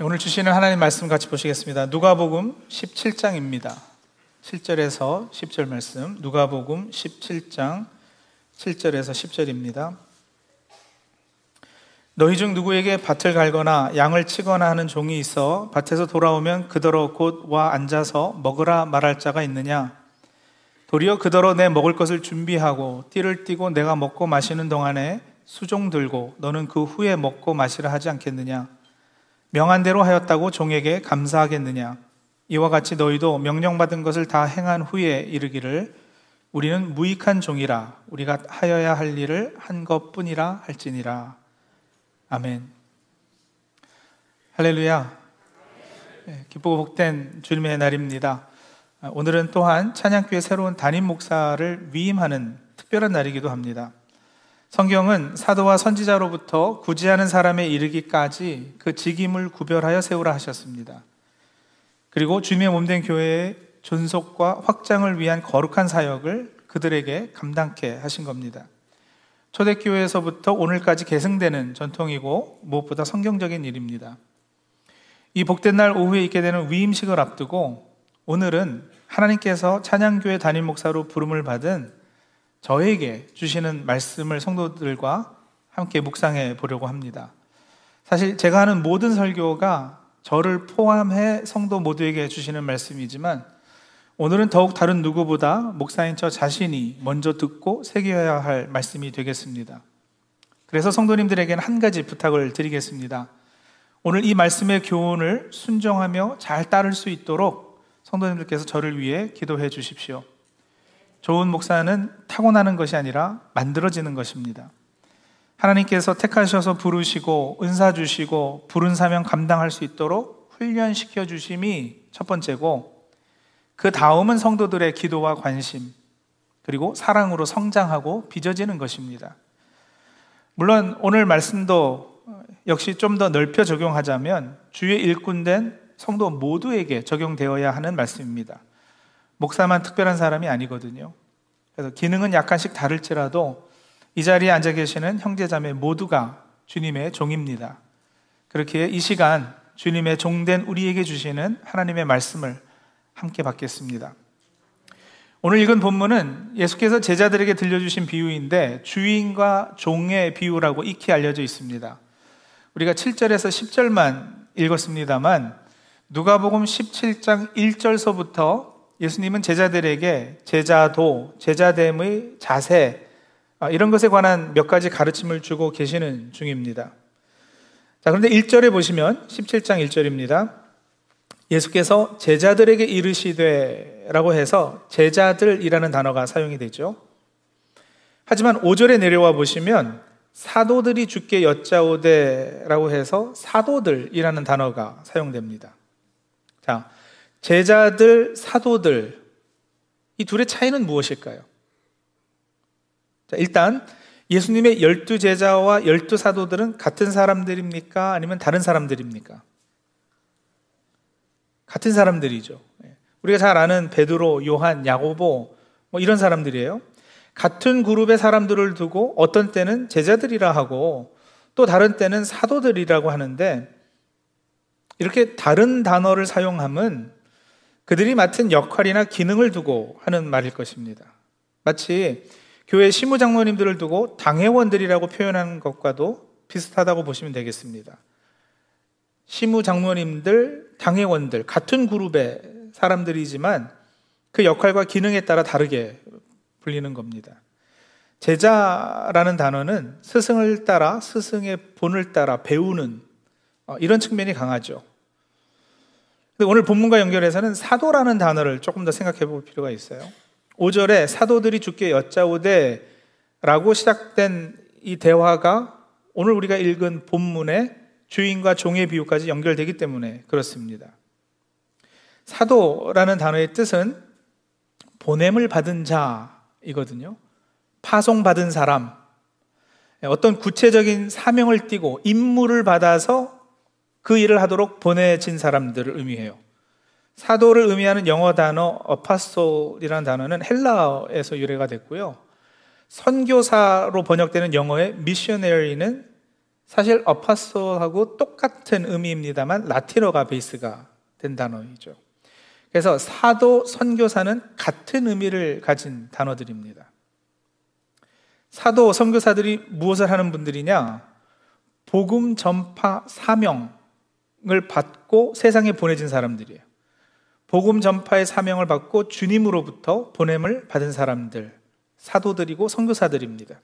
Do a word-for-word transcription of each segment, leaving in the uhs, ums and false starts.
오늘 주시는 하나님 말씀 같이 보시겠습니다. 누가복음 십칠 장입니다. 칠 절에서 십 절 말씀, 누가복음 십칠 장 칠 절에서 십 절입니다. 너희 중 누구에게 밭을 갈거나 양을 치거나 하는 종이 있어 밭에서 돌아오면 그더러 곧 와 앉아서 먹으라 말할 자가 있느냐? 도리어 그더러 내 먹을 것을 준비하고 띠를 띠고 내가 먹고 마시는 동안에 수종 들고 너는 그 후에 먹고 마시라 하지 않겠느냐? 명한대로 하였다고 종에게 감사하겠느냐? 이와 같이 너희도 명령받은 것을 다 행한 후에 이르기를 우리는 무익한 종이라 우리가 하여야 할 일을 한 것뿐이라 할지니라. 아멘. 할렐루야. 기쁘고 복된 주님의 날입니다. 오늘은 또한 찬양교회 새로운 담임 목사를 위임하는 특별한 날이기도 합니다. 성경은 사도와 선지자로부터 구제하는 사람에 이르기까지 그 직임을 구별하여 세우라 하셨습니다. 그리고 주님의 몸된 교회의 존속과 확장을 위한 거룩한 사역을 그들에게 감당케 하신 겁니다. 초대교회에서부터 오늘까지 계승되는 전통이고 무엇보다 성경적인 일입니다. 이 복된 날 오후에 있게 되는 위임식을 앞두고 오늘은 하나님께서 찬양교회 담임 목사로 부름을 받은 저에게 주시는 말씀을 성도들과 함께 묵상해 보려고 합니다. 사실 제가 하는 모든 설교가 저를 포함해 성도 모두에게 주시는 말씀이지만 오늘은 더욱 다른 누구보다 목사인 저 자신이 먼저 듣고 새겨야 할 말씀이 되겠습니다. 그래서 성도님들에게는 한 가지 부탁을 드리겠습니다. 오늘 이 말씀의 교훈을 순종하며 잘 따를 수 있도록 성도님들께서 저를 위해 기도해 주십시오. 좋은 목사는 타고나는 것이 아니라 만들어지는 것입니다. 하나님께서 택하셔서 부르시고 은사 주시고 부른 사명 감당할 수 있도록 훈련시켜 주심이 첫 번째고, 그 다음은 성도들의 기도와 관심 그리고 사랑으로 성장하고 빚어지는 것입니다. 물론 오늘 말씀도 역시 좀 더 넓혀 적용하자면 주의 일꾼된 성도 모두에게 적용되어야 하는 말씀입니다. 목사만 특별한 사람이 아니거든요. 그래서 기능은 약간씩 다를지라도 이 자리에 앉아 계시는 형제자매 모두가 주님의 종입니다. 그렇게 이 시간 주님의 종된 우리에게 주시는 하나님의 말씀을 함께 받겠습니다. 오늘 읽은 본문은 예수께서 제자들에게 들려주신 비유인데 주인과 종의 비유라고 익히 알려져 있습니다. 우리가 칠 절에서 십 절만 읽었습니다만 누가복음 십칠 장 일 절서부터 예수님은 제자들에게 제자도, 제자됨의 자세 이런 것에 관한 몇 가지 가르침을 주고 계시는 중입니다. 자, 그런데 일 절에 보시면 십칠 장 일 절입니다. 예수께서 제자들에게 이르시되 라고 해서 제자들이라는 단어가 사용이 되죠. 하지만 오 절에 내려와 보시면 사도들이 주께 여짜오되 라고 해서 사도들이라는 단어가 사용됩니다. 자, 제자들, 사도들, 이 둘의 차이는 무엇일까요? 자, 일단 예수님의 열두 제자와 열두 사도들은 같은 사람들입니까? 아니면 다른 사람들입니까? 같은 사람들이죠. 우리가 잘 아는 베드로, 요한, 야고보 뭐 이런 사람들이에요. 같은 그룹의 사람들을 두고 어떤 때는 제자들이라 하고 또 다른 때는 사도들이라고 하는데, 이렇게 다른 단어를 사용함은 그들이 맡은 역할이나 기능을 두고 하는 말일 것입니다. 마치 교회 시무장로님들을 두고 당회원들이라고 표현하는 것과도 비슷하다고 보시면 되겠습니다. 시무장로님들, 당회원들, 같은 그룹의 사람들이지만 그 역할과 기능에 따라 다르게 불리는 겁니다. 제자라는 단어는 스승을 따라, 스승의 본을 따라 배우는 이런 측면이 강하죠. 오늘 본문과 연결해서는 사도라는 단어를 조금 더 생각해 볼 필요가 있어요. 오 절에 사도들이 주께 여짜오되 라고 시작된 이 대화가 오늘 우리가 읽은 본문의 주인과 종의 비유까지 연결되기 때문에 그렇습니다. 사도라는 단어의 뜻은 보냄을 받은 자이거든요. 파송받은 사람, 어떤 구체적인 사명을 띠고 임무를 받아서 그 일을 하도록 보내진 사람들을 의미해요. 사도를 의미하는 영어 단어 apostles이라는 단어는 헬라어에서 유래가 됐고요. 선교사로 번역되는 영어의 missionary는 사실 어파솔하고 똑같은 의미입니다만 라틴어가 베이스가 된 단어이죠. 그래서 사도, 선교사는 같은 의미를 가진 단어들입니다. 사도, 선교사들이 무엇을 하는 분들이냐? 복음 전파 사명을 받고 세상에 보내진 사람들이에요. 복음 전파의 사명을 받고 주님으로부터 보냄을 받은 사람들, 사도들이고 선교사들입니다.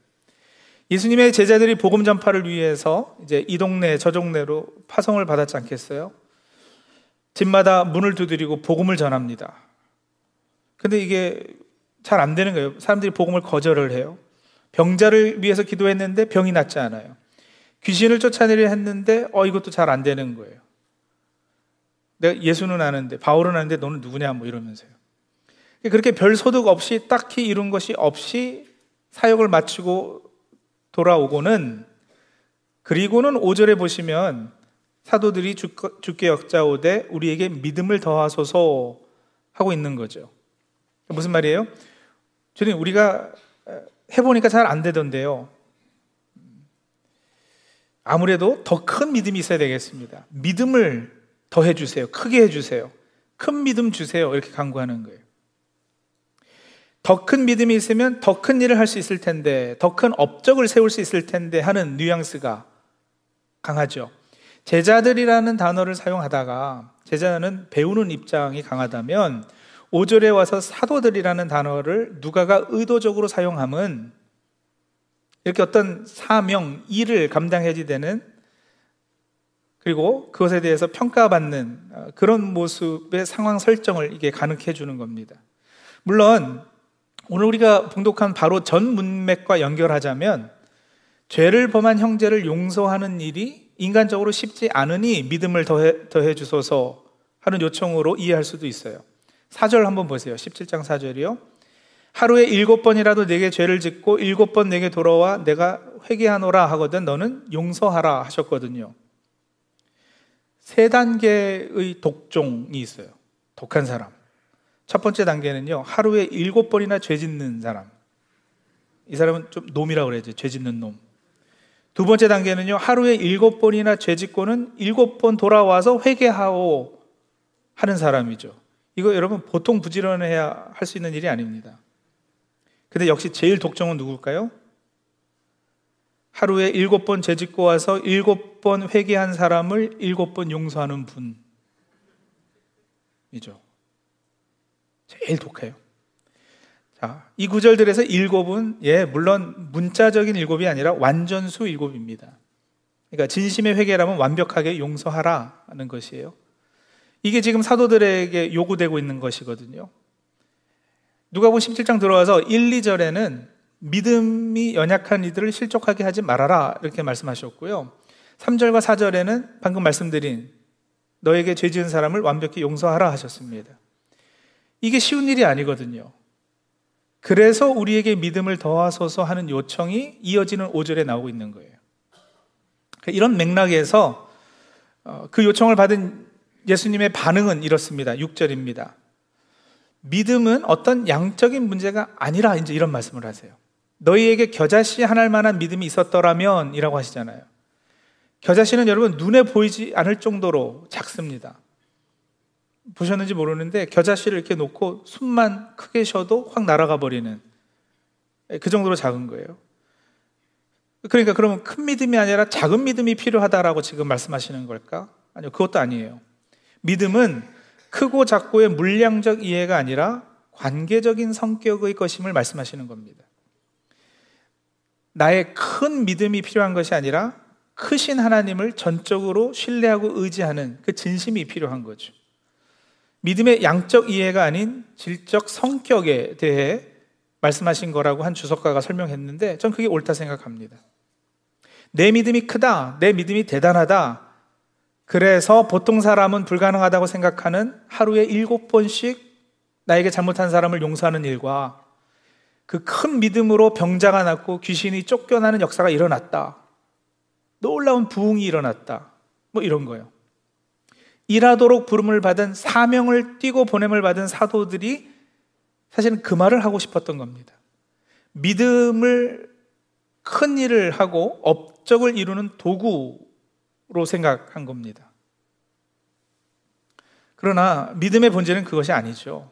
예수님의 제자들이 복음 전파를 위해서 이제 이 동네 저 동네로 파송을 받았지 않겠어요? 집마다 문을 두드리고 복음을 전합니다. 근데 이게 잘 안 되는 거예요. 사람들이 복음을 거절을 해요. 병자를 위해서 기도했는데 병이 낫지 않아요. 귀신을 쫓아내려 했는데 어 이것도 잘 안 되는 거예요. 내가 예수는 아는데 바울은 아는데 너는 누구냐 뭐 이러면서요. 그렇게 별 소득 없이 딱히 이룬 것이 없이 사역을 마치고 돌아오고는 그리고는 오 절에 보시면 사도들이 주께 역자오되 우리에게 믿음을 더하소서 하고 있는 거죠. 무슨 말이에요? 주님 우리가 해보니까 잘 안 되던데요. 아무래도 더 큰 믿음이 있어야 되겠습니다. 믿음을 더해 주세요. 크게 해주세요. 큰 믿음 주세요. 이렇게 강구하는 거예요. 더 큰 믿음이 있으면 더 큰 일을 할 수 있을 텐데, 더 큰 업적을 세울 수 있을 텐데 하는 뉘앙스가 강하죠. 제자들이라는 단어를 사용하다가 제자는 배우는 입장이 강하다면 오 절에 와서 사도들이라는 단어를 누가가 의도적으로 사용함은 이렇게 어떤 사명, 일을 감당해야지 되는 그리고 그것에 대해서 평가받는 그런 모습의 상황 설정을 이게 가능케 해주는 겁니다. 물론 오늘 우리가 봉독한 바로 전 문맥과 연결하자면 죄를 범한 형제를 용서하는 일이 인간적으로 쉽지 않으니 믿음을 더해, 더해 주소서 하는 요청으로 이해할 수도 있어요. 사 절 한번 보세요. 십칠 장 사 절이요. 하루에 일곱 번이라도 내게 죄를 짓고 일곱 번 내게 돌아와 내가 회개하노라 하거든 너는 용서하라 하셨거든요. 세 단계의 독종이 있어요. 독한 사람. 첫 번째 단계는요. 하루에 일곱 번이나 죄 짓는 사람. 이 사람은 좀 놈이라고 그래야죠. 죄 짓는 놈. 두 번째 단계는요. 하루에 일곱 번이나 죄 짓고는 일곱 번 돌아와서 회개하오 하는 사람이죠. 이거 여러분 보통 부지런해야 할 수 있는 일이 아닙니다. 근데 역시 제일 독종은 누굴까요? 하루에 일곱 번 죄 짓고 와서 일곱 번 회개한 사람을 일곱 번 용서하는 분이죠. 제일 독해요. 자, 이 구절들에서 일곱은 예 물론 문자적인 일곱이 아니라 완전수 일곱입니다. 그러니까 진심의 회개라면 완벽하게 용서하라 하는 것이에요. 이게 지금 사도들에게 요구되고 있는 것이거든요. 누가복음 십칠 장 들어와서 일, 이 절에는 믿음이 연약한 이들을 실족하게 하지 말아라 이렇게 말씀하셨고요. 삼 절과 사 절에는 방금 말씀드린 너에게 죄 지은 사람을 완벽히 용서하라 하셨습니다. 이게 쉬운 일이 아니거든요. 그래서 우리에게 믿음을 더하소서 하는 요청이 이어지는 오 절에 나오고 있는 거예요. 이런 맥락에서 그 요청을 받은 예수님의 반응은 이렇습니다. 육 절입니다. 믿음은 어떤 양적인 문제가 아니라 이제 이런 말씀을 하세요. 너희에게 겨자씨 하나일 만한 믿음이 있었더라면 이라고 하시잖아요. 겨자씨는 여러분 눈에 보이지 않을 정도로 작습니다. 보셨는지 모르는데 겨자씨를 이렇게 놓고 숨만 크게 쉬어도 확 날아가 버리는 그 정도로 작은 거예요. 그러니까 그러면 큰 믿음이 아니라 작은 믿음이 필요하다라고 지금 말씀하시는 걸까? 아니요, 그것도 아니에요. 믿음은 크고 작고의 물량적 이해가 아니라 관계적인 성격의 것임을 말씀하시는 겁니다. 나의 큰 믿음이 필요한 것이 아니라 크신 하나님을 전적으로 신뢰하고 의지하는 그 진심이 필요한 거죠. 믿음의 양적 이해가 아닌 질적 성격에 대해 말씀하신 거라고 한 주석가가 설명했는데 전 그게 옳다 생각합니다. 내 믿음이 크다, 내 믿음이 대단하다. 그래서 보통 사람은 불가능하다고 생각하는 하루에 일곱 번씩 나에게 잘못한 사람을 용서하는 일과 그 큰 믿음으로 병자가 낫고 귀신이 쫓겨나는 역사가 일어났다. 놀라운 부흥이 일어났다. 뭐 이런 거예요. 일하도록 부름을 받은 사명을 띠고 보냄을 받은 사도들이 사실은 그 말을 하고 싶었던 겁니다. 믿음을 큰 일을 하고 업 목적을 이루는 도구로 생각한 겁니다. 그러나 믿음의 본질은 그것이 아니죠.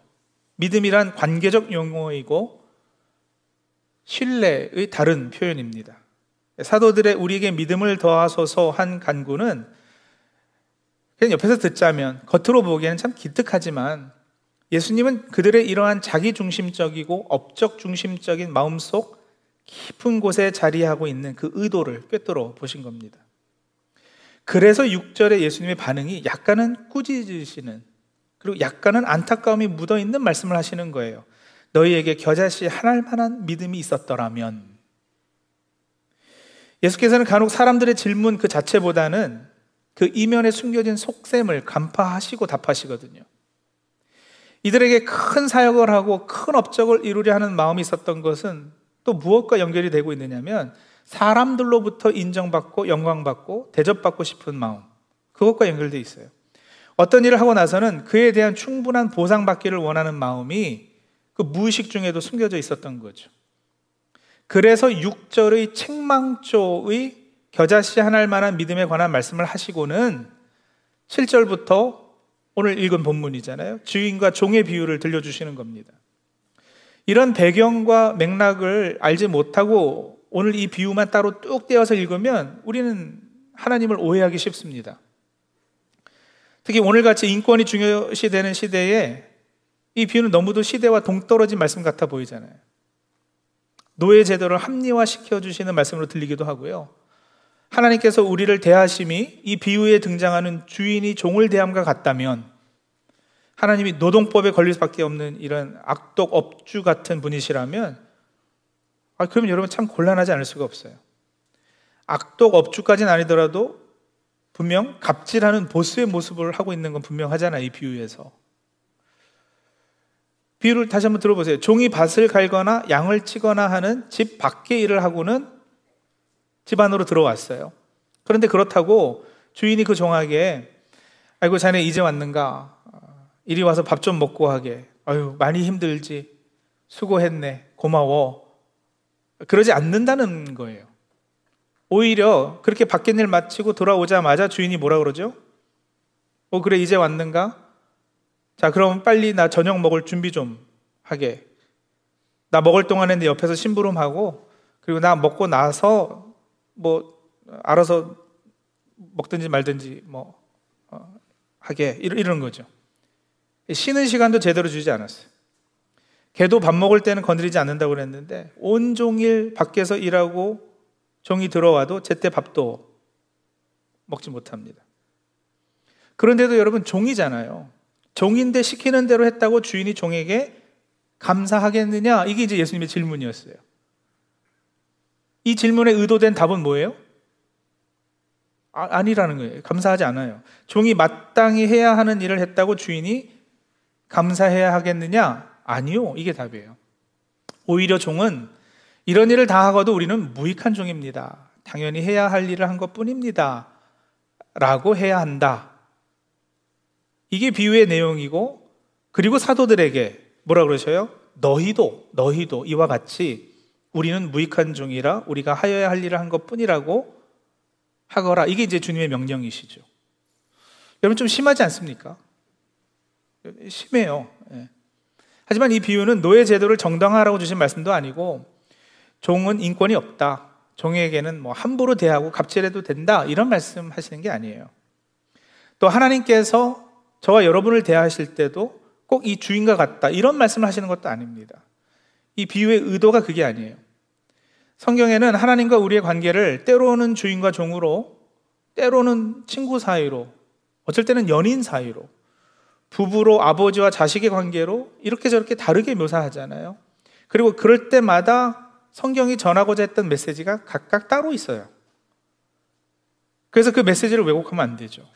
믿음이란 관계적 용어이고 신뢰의 다른 표현입니다. 사도들의 우리에게 믿음을 더하소서 한 간구는 그냥 옆에서 듣자면 겉으로 보기에는 참 기특하지만 예수님은 그들의 이러한 자기중심적이고 업적중심적인 마음속 깊은 곳에 자리하고 있는 그 의도를 꿰뚫어 보신 겁니다. 그래서 육 절에 예수님의 반응이 약간은 꾸짖으시는 그리고 약간은 안타까움이 묻어있는 말씀을 하시는 거예요. 너희에게 겨자씨 하나일 만한 믿음이 있었더라면. 예수께서는 간혹 사람들의 질문 그 자체보다는 그 이면에 숨겨진 속셈을 간파하시고 답하시거든요. 이들에게 큰 사역을 하고 큰 업적을 이루려 하는 마음이 있었던 것은 또 무엇과 연결이 되고 있느냐면 사람들로부터 인정받고 영광받고 대접받고 싶은 마음, 그것과 연결되어 있어요. 어떤 일을 하고 나서는 그에 대한 충분한 보상받기를 원하는 마음이 그 무의식 중에도 숨겨져 있었던 거죠. 그래서 육 절의 책망조의 겨자씨 하나일 만한 믿음에 관한 말씀을 하시고는 칠 절부터 오늘 읽은 본문이잖아요. 주인과 종의 비유를 들려주시는 겁니다. 이런 배경과 맥락을 알지 못하고 오늘 이 비유만 따로 뚝 떼어서 읽으면 우리는 하나님을 오해하기 쉽습니다. 특히 오늘같이 인권이 중요시되는 시대에 이 비유는 너무도 시대와 동떨어진 말씀 같아 보이잖아요. 노예 제도를 합리화시켜 주시는 말씀으로 들리기도 하고요. 하나님께서 우리를 대하심이 이 비유에 등장하는 주인이 종을 대함과 같다면 하나님이 노동법에 걸릴 수밖에 없는 이런 악독 업주 같은 분이시라면 아, 그러면 여러분 참 곤란하지 않을 수가 없어요. 악독 업주까지는 아니더라도 분명 갑질하는 보스의 모습을 하고 있는 건 분명하잖아요. 이 비유에서. 비유를 다시 한번 들어보세요. 종이 밭을 갈거나 양을 치거나 하는 집 밖의 일을 하고는 집 안으로 들어왔어요. 그런데 그렇다고 주인이 그 종에게 아이고 자네 이제 왔는가? 이리 와서 밥 좀 먹고 하게. 아유 많이 힘들지. 수고했네. 고마워. 그러지 않는다는 거예요. 오히려 그렇게 밖의 일 마치고 돌아오자마자 주인이 뭐라 그러죠? 어 그래 이제 왔는가? 자 그럼 빨리 나 저녁 먹을 준비 좀 하게. 나 먹을 동안에 내 옆에서 심부름하고 그리고 나 먹고 나서 뭐 알아서 먹든지 말든지 뭐 어, 하게 이런 거죠. 쉬는 시간도 제대로 주지 않았어요. 개도 밥 먹을 때는 건드리지 않는다고 그랬는데 온종일 밖에서 일하고 종이 들어와도 제때 밥도 먹지 못합니다. 그런데도 여러분 종이잖아요. 종인데 시키는 대로 했다고 주인이 종에게 감사하겠느냐? 이게 이제 예수님의 질문이었어요. 이 질문에 의도된 답은 뭐예요? 아, 아니라는 거예요. 감사하지 않아요. 종이 마땅히 해야 하는 일을 했다고 주인이 감사해야 하겠느냐? 아니요. 이게 답이에요. 오히려 종은 이런 일을 다 하고도 우리는 무익한 종입니다. 당연히 해야 할 일을 한 것뿐입니다. 라고 해야 한다. 이게 비유의 내용이고 그리고 사도들에게 뭐라 그러셔요? 너희도 너희도 이와 같이 우리는 무익한 종이라 우리가 하여야 할 일을 한 것뿐이라고 하거라. 이게 이제 주님의 명령이시죠. 여러분 좀 심하지 않습니까? 심해요. 예. 하지만 이 비유는 노예 제도를 정당화하라고 주신 말씀도 아니고 종은 인권이 없다. 종에게는 뭐 함부로 대하고 갑질해도 된다. 이런 말씀 하시는 게 아니에요. 또 하나님께서 저와 여러분을 대하실 때도 꼭 이 주인과 같다. 이런 말씀을 하시는 것도 아닙니다. 이 비유의 의도가 그게 아니에요. 성경에는 하나님과 우리의 관계를 때로는 주인과 종으로, 때로는 친구 사이로, 어쩔 때는 연인 사이로, 부부로, 아버지와 자식의 관계로 이렇게 저렇게 다르게 묘사하잖아요. 그리고 그럴 때마다 성경이 전하고자 했던 메시지가 각각 따로 있어요. 그래서 그 메시지를 왜곡하면 안 되죠.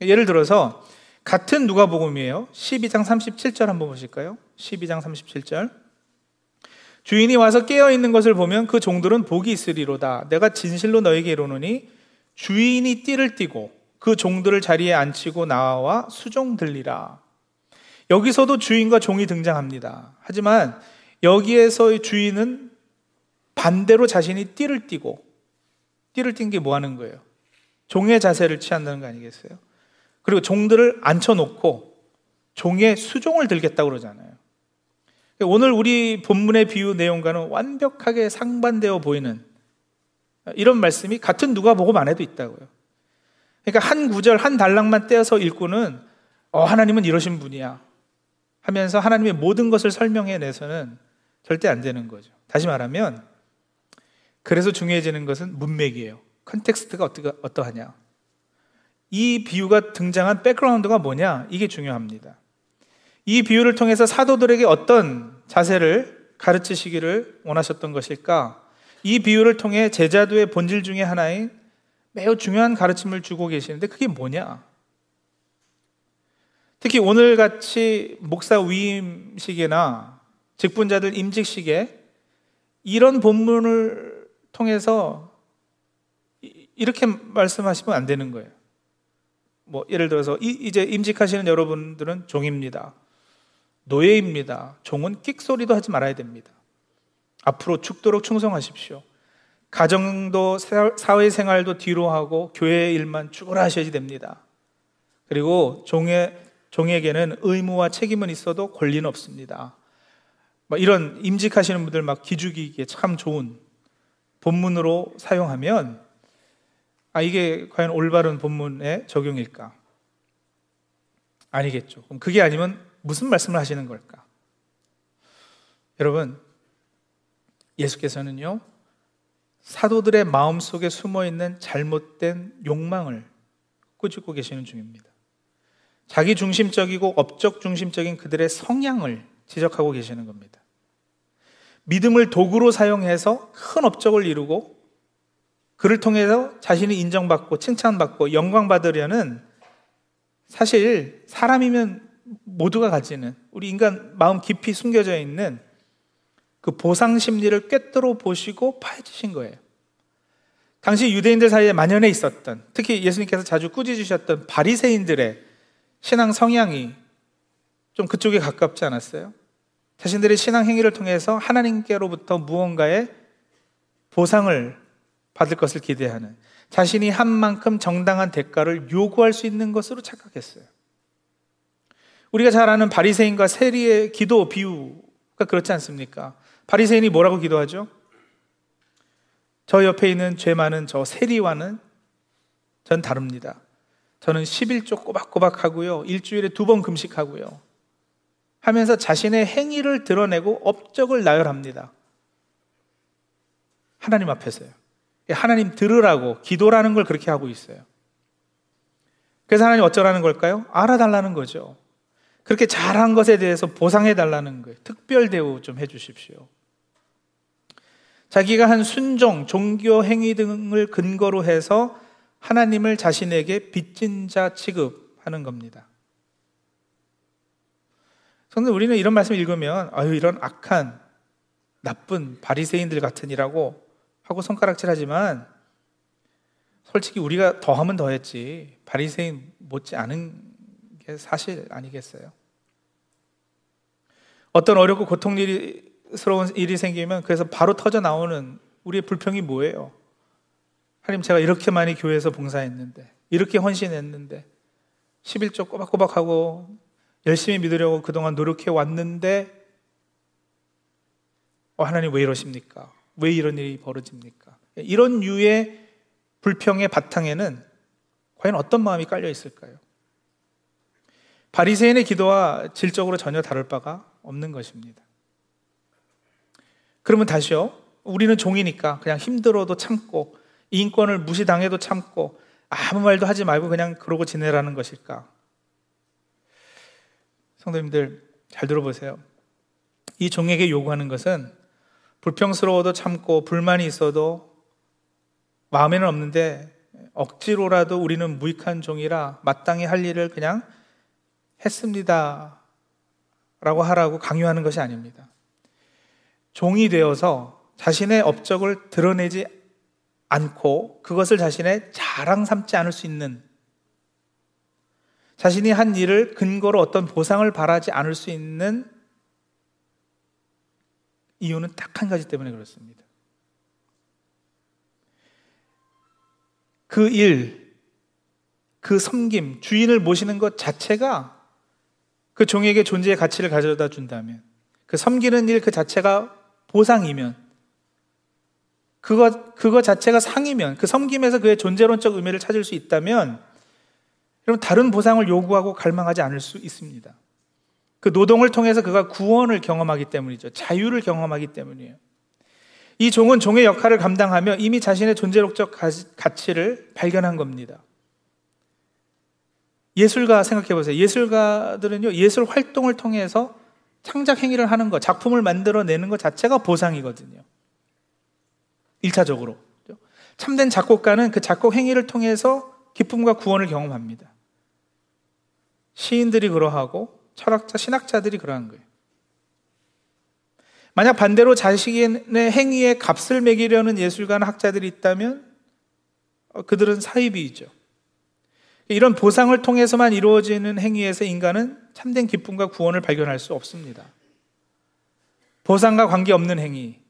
예를 들어서 같은 누가복음이에요. 십이 장 삼십칠 절 한번 보실까요? 십이 장 삼십칠 절. 주인이 와서 깨어있는 것을 보면 그 종들은 복이 있으리로다. 내가 진실로 너에게 이르노니 주인이 띠를 띠고 그 종들을 자리에 앉히고 나와 수종 들리라. 여기서도 주인과 종이 등장합니다. 하지만 여기에서의 주인은 반대로 자신이 띠를 띠고 띠를 띈 게 뭐 하는 거예요? 종의 자세를 취한다는 거 아니겠어요? 그리고 종들을 앉혀놓고 종의 수종을 들겠다고 그러잖아요. 오늘 우리 본문의 비유 내용과는 완벽하게 상반되어 보이는 이런 말씀이 같은 누가복음 안에도 있다고요. 그러니까 한 구절 한 단락만 떼어서 읽고는 어, 하나님은 이러신 분이야 하면서 하나님의 모든 것을 설명해내서는 절대 안 되는 거죠. 다시 말하면 그래서 중요해지는 것은 문맥이에요. 컨텍스트가 어떠하냐, 이 비유가 등장한 백그라운드가 뭐냐, 이게 중요합니다. 이 비유를 통해서 사도들에게 어떤 자세를 가르치시기를 원하셨던 것일까? 이 비유를 통해 제자도의 본질 중에 하나인 매우 중요한 가르침을 주고 계시는데 그게 뭐냐? 특히 오늘같이 목사 위임식이나 직분자들 임직식에 이런 본문을 통해서 이렇게 말씀하시면 안 되는 거예요. 뭐 예를 들어서 이, 이제 임직하시는 여러분들은 종입니다. 노예입니다. 종은 끽소리도 하지 말아야 됩니다. 앞으로 죽도록 충성하십시오. 가정도 사회생활도 뒤로 하고 교회 일만 죽어라 하셔야지 됩니다. 그리고 종의, 종에게는 의무와 책임은 있어도 권리는 없습니다. 이런 임직하시는 분들 막 기죽이기에 참 좋은 본문으로 사용하면 아 이게 과연 올바른 본문의 적용일까? 아니겠죠. 그럼 그게 아니면 무슨 말씀을 하시는 걸까? 여러분, 예수께서는요 사도들의 마음속에 숨어있는 잘못된 욕망을 꾸짖고 계시는 중입니다. 자기 중심적이고 업적 중심적인 그들의 성향을 지적하고 계시는 겁니다. 믿음을 도구로 사용해서 큰 업적을 이루고 그를 통해서 자신이 인정받고 칭찬받고 영광받으려는, 사실 사람이면 모두가 가지는 우리 인간 마음 깊이 숨겨져 있는 그 보상 심리를 꿰뚫어 보시고 파헤치신 거예요. 당시 유대인들 사이에 만연해 있었던, 특히 예수님께서 자주 꾸짖으셨던 바리새인들의 신앙 성향이 좀 그쪽에 가깝지 않았어요? 자신들의 신앙 행위를 통해서 하나님께로부터 무언가의 보상을 받을 것을 기대하는, 자신이 한 만큼 정당한 대가를 요구할 수 있는 것으로 착각했어요. 우리가 잘 아는 바리새인과 세리의 기도 비유가 그렇지 않습니까? 바리새인이 뭐라고 기도하죠? 저 옆에 있는 죄 많은 저 세리와는 전 다릅니다. 저는 십일조 꼬박꼬박 하고요, 일주일에 두 번 금식하고요 하면서 자신의 행위를 드러내고 업적을 나열합니다. 하나님 앞에서요. 하나님 들으라고 기도라는 걸 그렇게 하고 있어요. 그래서 하나님 어쩌라는 걸까요? 알아달라는 거죠. 그렇게 잘한 것에 대해서 보상해달라는 거예요. 특별 대우 좀 해주십시오. 자기가 한 순종, 종교 행위 등을 근거로 해서 하나님을 자신에게 빚진 자 취급하는 겁니다. 그런데 우리는 이런 말씀을 읽으면 아유 이런 악한 나쁜 바리새인들 같으니라고 하고 손가락질하지만, 솔직히 우리가 더하면 더했지 바리새인 못지않은 게 사실 아니겠어요? 어떤 어렵고 고통스러운 일이 생기면 그래서 바로 터져 나오는 우리의 불평이 뭐예요? 하나님, 제가 이렇게 많이 교회에서 봉사했는데, 이렇게 헌신했는데, 십일조 꼬박꼬박 하고 열심히 믿으려고 그동안 노력해 왔는데 어, 하나님 왜 이러십니까? 왜 이런 일이 벌어집니까? 이런 유의 불평의 바탕에는 과연 어떤 마음이 깔려 있을까요? 바리새인의 기도와 질적으로 전혀 다를 바가 없는 것입니다. 그러면 다시요, 우리는 종이니까 그냥 힘들어도 참고 인권을 무시당해도 참고 아무 말도 하지 말고 그냥 그러고 지내라는 것일까? 성도님들 잘 들어보세요. 이 종에게 요구하는 것은 불평스러워도 참고 불만이 있어도 마음에는 없는데 억지로라도 우리는 무익한 종이라 마땅히 할 일을 그냥 했습니다 라고 하라고 강요하는 것이 아닙니다. 종이 되어서 자신의 업적을 드러내지 않고 그것을 자신의 자랑 삼지 않을 수 있는, 자신이 한 일을 근거로 어떤 보상을 바라지 않을 수 있는 이유는 딱 한 가지 때문에 그렇습니다. 그 일, 그 섬김, 주인을 모시는 것 자체가 그 종에게 존재의 가치를 가져다 준다면, 그 섬기는 일 그 자체가 보상이면, 그거, 그거 자체가 상이면, 그 섬김에서 그의 존재론적 의미를 찾을 수 있다면, 여러분, 다른 보상을 요구하고 갈망하지 않을 수 있습니다. 그 노동을 통해서 그가 구원을 경험하기 때문이죠. 자유를 경험하기 때문이에요. 이 종은 종의 역할을 감당하며 이미 자신의 존재론적 가치를 발견한 겁니다. 예술가 생각해보세요. 예술가들은요, 예술 활동을 통해서 창작 행위를 하는 것, 작품을 만들어내는 것 자체가 보상이거든요. 일차적으로. 참된 작곡가는 그 작곡 행위를 통해서 기쁨과 구원을 경험합니다. 시인들이 그러하고 철학자, 신학자들이 그러한 거예요. 만약 반대로 자신의 행위에 값을 매기려는 예술가나 학자들이 있다면 그들은 사이비이죠. 이런 보상을 통해서만 이루어지는 행위에서 인간은 참된 기쁨과 구원을 발견할 수 없습니다. 보상과 관계없는 행위,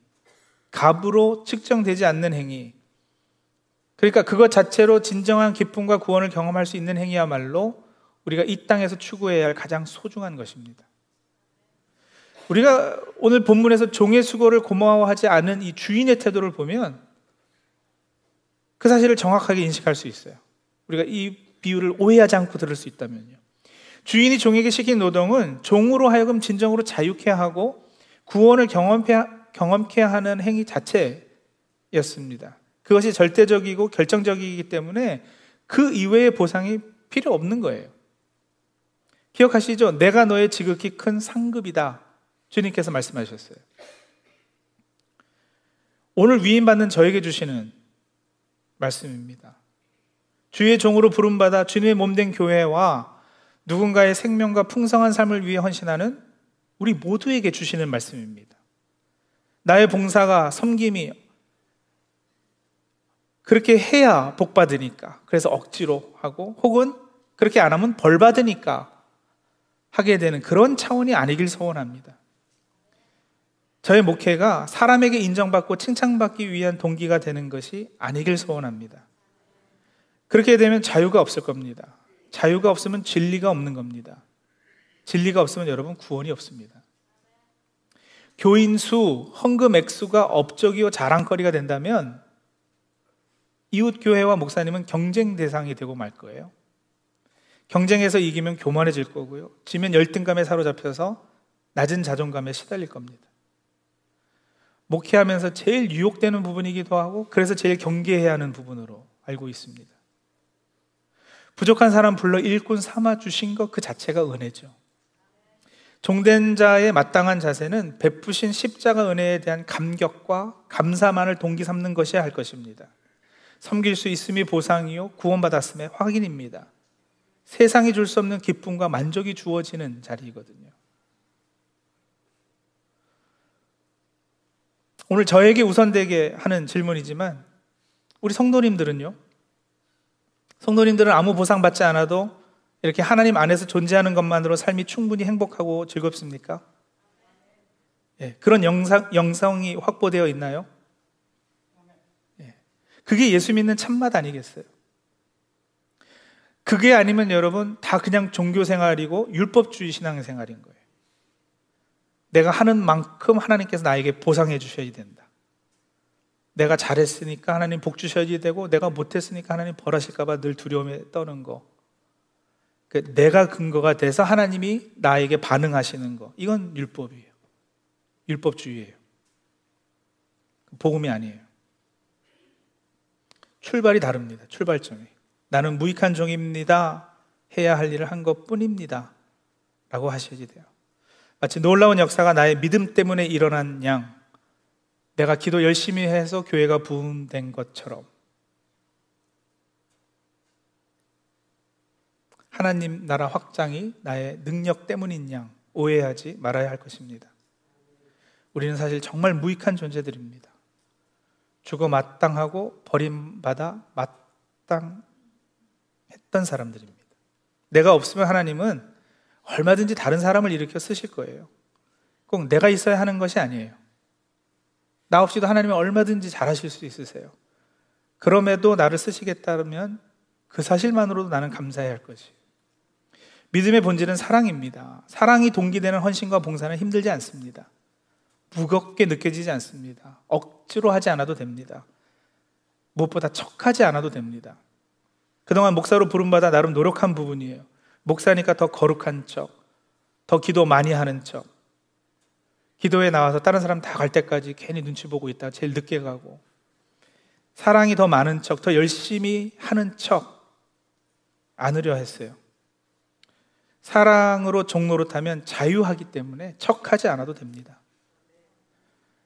값으로 측정되지 않는 행위, 그러니까 그것 자체로 진정한 기쁨과 구원을 경험할 수 있는 행위야말로 우리가 이 땅에서 추구해야 할 가장 소중한 것입니다. 우리가 오늘 본문에서 종의 수고를 고마워하지 않은 이 주인의 태도를 보면 그 사실을 정확하게 인식할 수 있어요. 우리가 이 비유를 오해하지 않고 들을 수 있다면요. 주인이 종에게 시킨 노동은 종으로 하여금 진정으로 자유케 하고 구원을 경험케 하는 행위 자체였습니다. 그것이 절대적이고 결정적이기 때문에 그 이외의 보상이 필요 없는 거예요. 기억하시죠? 내가 너의 지극히 큰 상급이다. 주님께서 말씀하셨어요. 오늘 위임받는 저에게 주시는 말씀입니다. 주의 종으로 부름받아 주님의 몸된 교회와 누군가의 생명과 풍성한 삶을 위해 헌신하는 우리 모두에게 주시는 말씀입니다. 나의 봉사가, 섬김이 그렇게 해야 복 받으니까, 그래서 억지로 하고 혹은 그렇게 안 하면 벌 받으니까 하게 되는 그런 차원이 아니길 소원합니다. 저의 목회가 사람에게 인정받고 칭찬받기 위한 동기가 되는 것이 아니길 소원합니다. 그렇게 되면 자유가 없을 겁니다. 자유가 없으면 진리가 없는 겁니다. 진리가 없으면 여러분 구원이 없습니다. 교인 수, 헌금 액수가 업적이요 자랑거리가 된다면 이웃 교회와 목사님은 경쟁 대상이 되고 말 거예요. 경쟁에서 이기면 교만해질 거고요. 지면 열등감에 사로잡혀서 낮은 자존감에 시달릴 겁니다. 목회하면서 제일 유혹되는 부분이기도 하고 그래서 제일 경계해야 하는 부분으로 알고 있습니다. 부족한 사람 불러 일꾼 삼아 주신 것 그 자체가 은혜죠. 종된 자의 마땅한 자세는 베푸신 십자가 은혜에 대한 감격과 감사만을 동기 삼는 것이어야 할 것입니다. 섬길 수 있음이 보상이요 구원받았음의 확인입니다. 세상이 줄 수 없는 기쁨과 만족이 주어지는 자리이거든요. 오늘 저에게 우선되게 하는 질문이지만 우리 성도님들은요, 성도님들은 아무 보상받지 않아도 이렇게 하나님 안에서 존재하는 것만으로 삶이 충분히 행복하고 즐겁습니까? 예, 그런 영상, 영성이 확보되어 있나요? 그게 예수 믿는 참맛 아니겠어요? 그게 아니면 여러분 다 그냥 종교생활이고 율법주의 신앙생활인 거예요. 내가 하는 만큼 하나님께서 나에게 보상해 주셔야 된다. 내가 잘했으니까 하나님 복 주셔야 되고 내가 못했으니까 하나님 벌하실까 봐 늘 두려움에 떠는 거. 내가 근거가 돼서 하나님이 나에게 반응하시는 거. 이건 율법이에요. 율법주의예요. 복음이 아니에요. 출발이 다릅니다. 출발점이. 나는 무익한 종입니다. 해야 할 일을 한 것뿐입니다. 라고 하셔야 돼요. 마치 놀라운 역사가 나의 믿음 때문에 일어난 양, 내가 기도 열심히 해서 교회가 부흥된 것처럼 하나님 나라 확장이 나의 능력 때문인 양 오해하지 말아야 할 것입니다. 우리는 사실 정말 무익한 존재들입니다. 죽어 마땅하고 버림받아 마땅했던 사람들입니다. 내가 없으면 하나님은 얼마든지 다른 사람을 일으켜 쓰실 거예요. 꼭 내가 있어야 하는 것이 아니에요. 나 없이도 하나님은 얼마든지 잘하실 수 있으세요. 그럼에도 나를 쓰시겠다면 그 사실만으로도 나는 감사해야 할 것이에요. 믿음의 본질은 사랑입니다. 사랑이 동기되는 헌신과 봉사는 힘들지 않습니다. 무겁게 느껴지지 않습니다. 억지로 하지 않아도 됩니다. 무엇보다 척하지 않아도 됩니다. 그동안 목사로 부름받아 나름 노력한 부분이에요. 목사니까 더 거룩한 척, 더 기도 많이 하는 척, 기도에 나와서 다른 사람 다 갈 때까지 괜히 눈치 보고 있다 제일 늦게 가고, 사랑이 더 많은 척, 더 열심히 하는 척 안으려 했어요. 사랑으로 종노릇하면 자유하기 때문에 척하지 않아도 됩니다.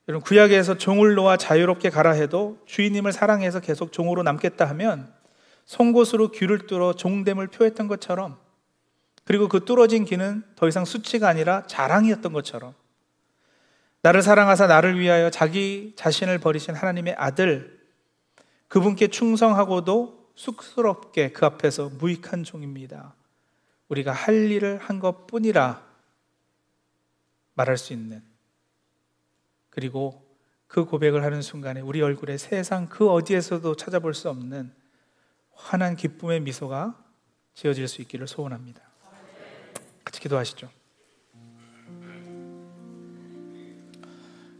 여러분, 구약에서 종을 놓아 자유롭게 가라 해도 주인님을 사랑해서 계속 종으로 남겠다 하면 송곳으로 귀를 뚫어 종됨을 표했던 것처럼, 그리고 그 뚫어진 귀는 더 이상 수치가 아니라 자랑이었던 것처럼, 나를 사랑하사 나를 위하여 자기 자신을 버리신 하나님의 아들, 그분께 충성하고도 쑥스럽게 그 앞에서 무익한 종입니다. 우리가 할 일을 한 것뿐이라 말할 수 있는, 그리고 그 고백을 하는 순간에 우리 얼굴에 세상 그 어디에서도 찾아볼 수 없는 환한 기쁨의 미소가 지어질 수 있기를 소원합니다. 같이 기도하시죠.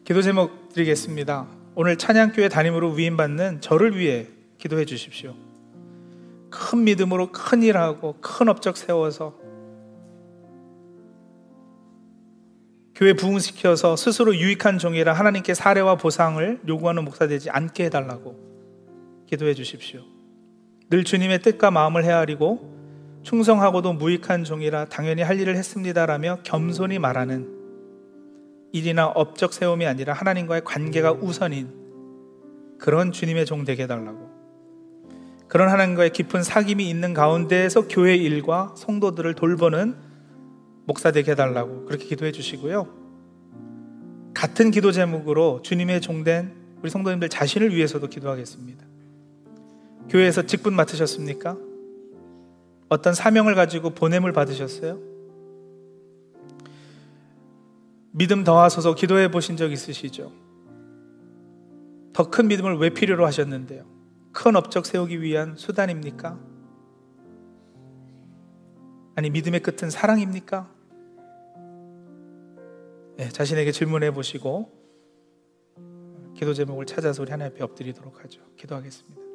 기도 제목 드리겠습니다. 오늘 찬양교회 담임으로 위임받는 저를 위해 기도해 주십시오. 큰 믿음으로 큰 일하고 큰 업적 세워서 교회 부흥시켜서 스스로 유익한 종이라 하나님께 사례와 보상을 요구하는 목사 되지 않게 해달라고 기도해 주십시오. 늘 주님의 뜻과 마음을 헤아리고 충성하고도 무익한 종이라 당연히 할 일을 했습니다라며 겸손히 말하는, 일이나 업적 세움이 아니라 하나님과의 관계가 우선인 그런 주님의 종 되게 해달라고, 그런 하나님과의 깊은 사귐이 있는 가운데에서 교회 일과 성도들을 돌보는 목사 되게 해달라고 그렇게 기도해 주시고요. 같은 기도 제목으로 주님의 종된 우리 성도님들 자신을 위해서도 기도하겠습니다. 교회에서 직분 맡으셨습니까? 어떤 사명을 가지고 보냄을 받으셨어요? 믿음 더하소서 기도해 보신 적 있으시죠? 더 큰 믿음을 왜 필요로 하셨는데요? 큰 업적 세우기 위한 수단입니까? 아니, 믿음의 끝은 사랑입니까? 네, 자신에게 질문해 보시고 기도 제목을 찾아서 우리 하나님 앞에 엎드리도록 하죠. 기도하겠습니다.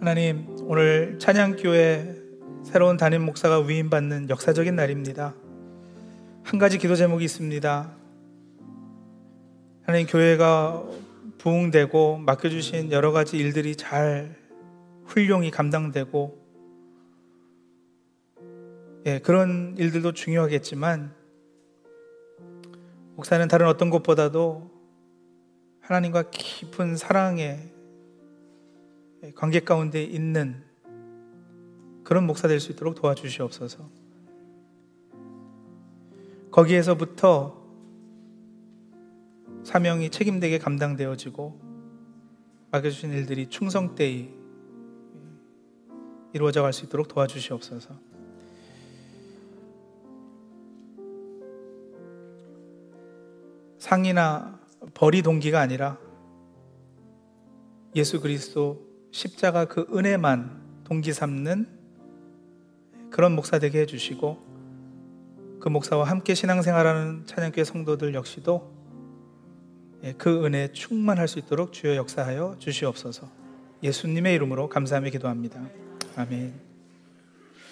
하나님, 오늘 찬양교회 새로운 담임 목사가 위임받는 역사적인 날입니다. 한 가지 기도 제목이 있습니다. 하나님, 교회가 부흥되고 맡겨주신 여러 가지 일들이 잘 훌륭히 감당되고, 예, 그런 일들도 중요하겠지만 목사는 다른 어떤 것보다도 하나님과 깊은 사랑의 관계 가운데 있는 그런 목사 될 수 있도록 도와주시옵소서. 거기에서부터 사명이 책임되게 감당되어지고 맡겨주신 일들이 충성되이 이루어져 갈 수 있도록 도와주시옵소서. 상이나 벌이 동기가 아니라 예수 그리스도 십자가 그 은혜만 동기 삼는 그런 목사 되게 해주시고, 그 목사와 함께 신앙생활하는 찬양교회 성도들 역시도 그 은혜에 충만할 수 있도록 주여 역사하여 주시옵소서. 예수님의 이름으로 감사하며 기도합니다. 아멘.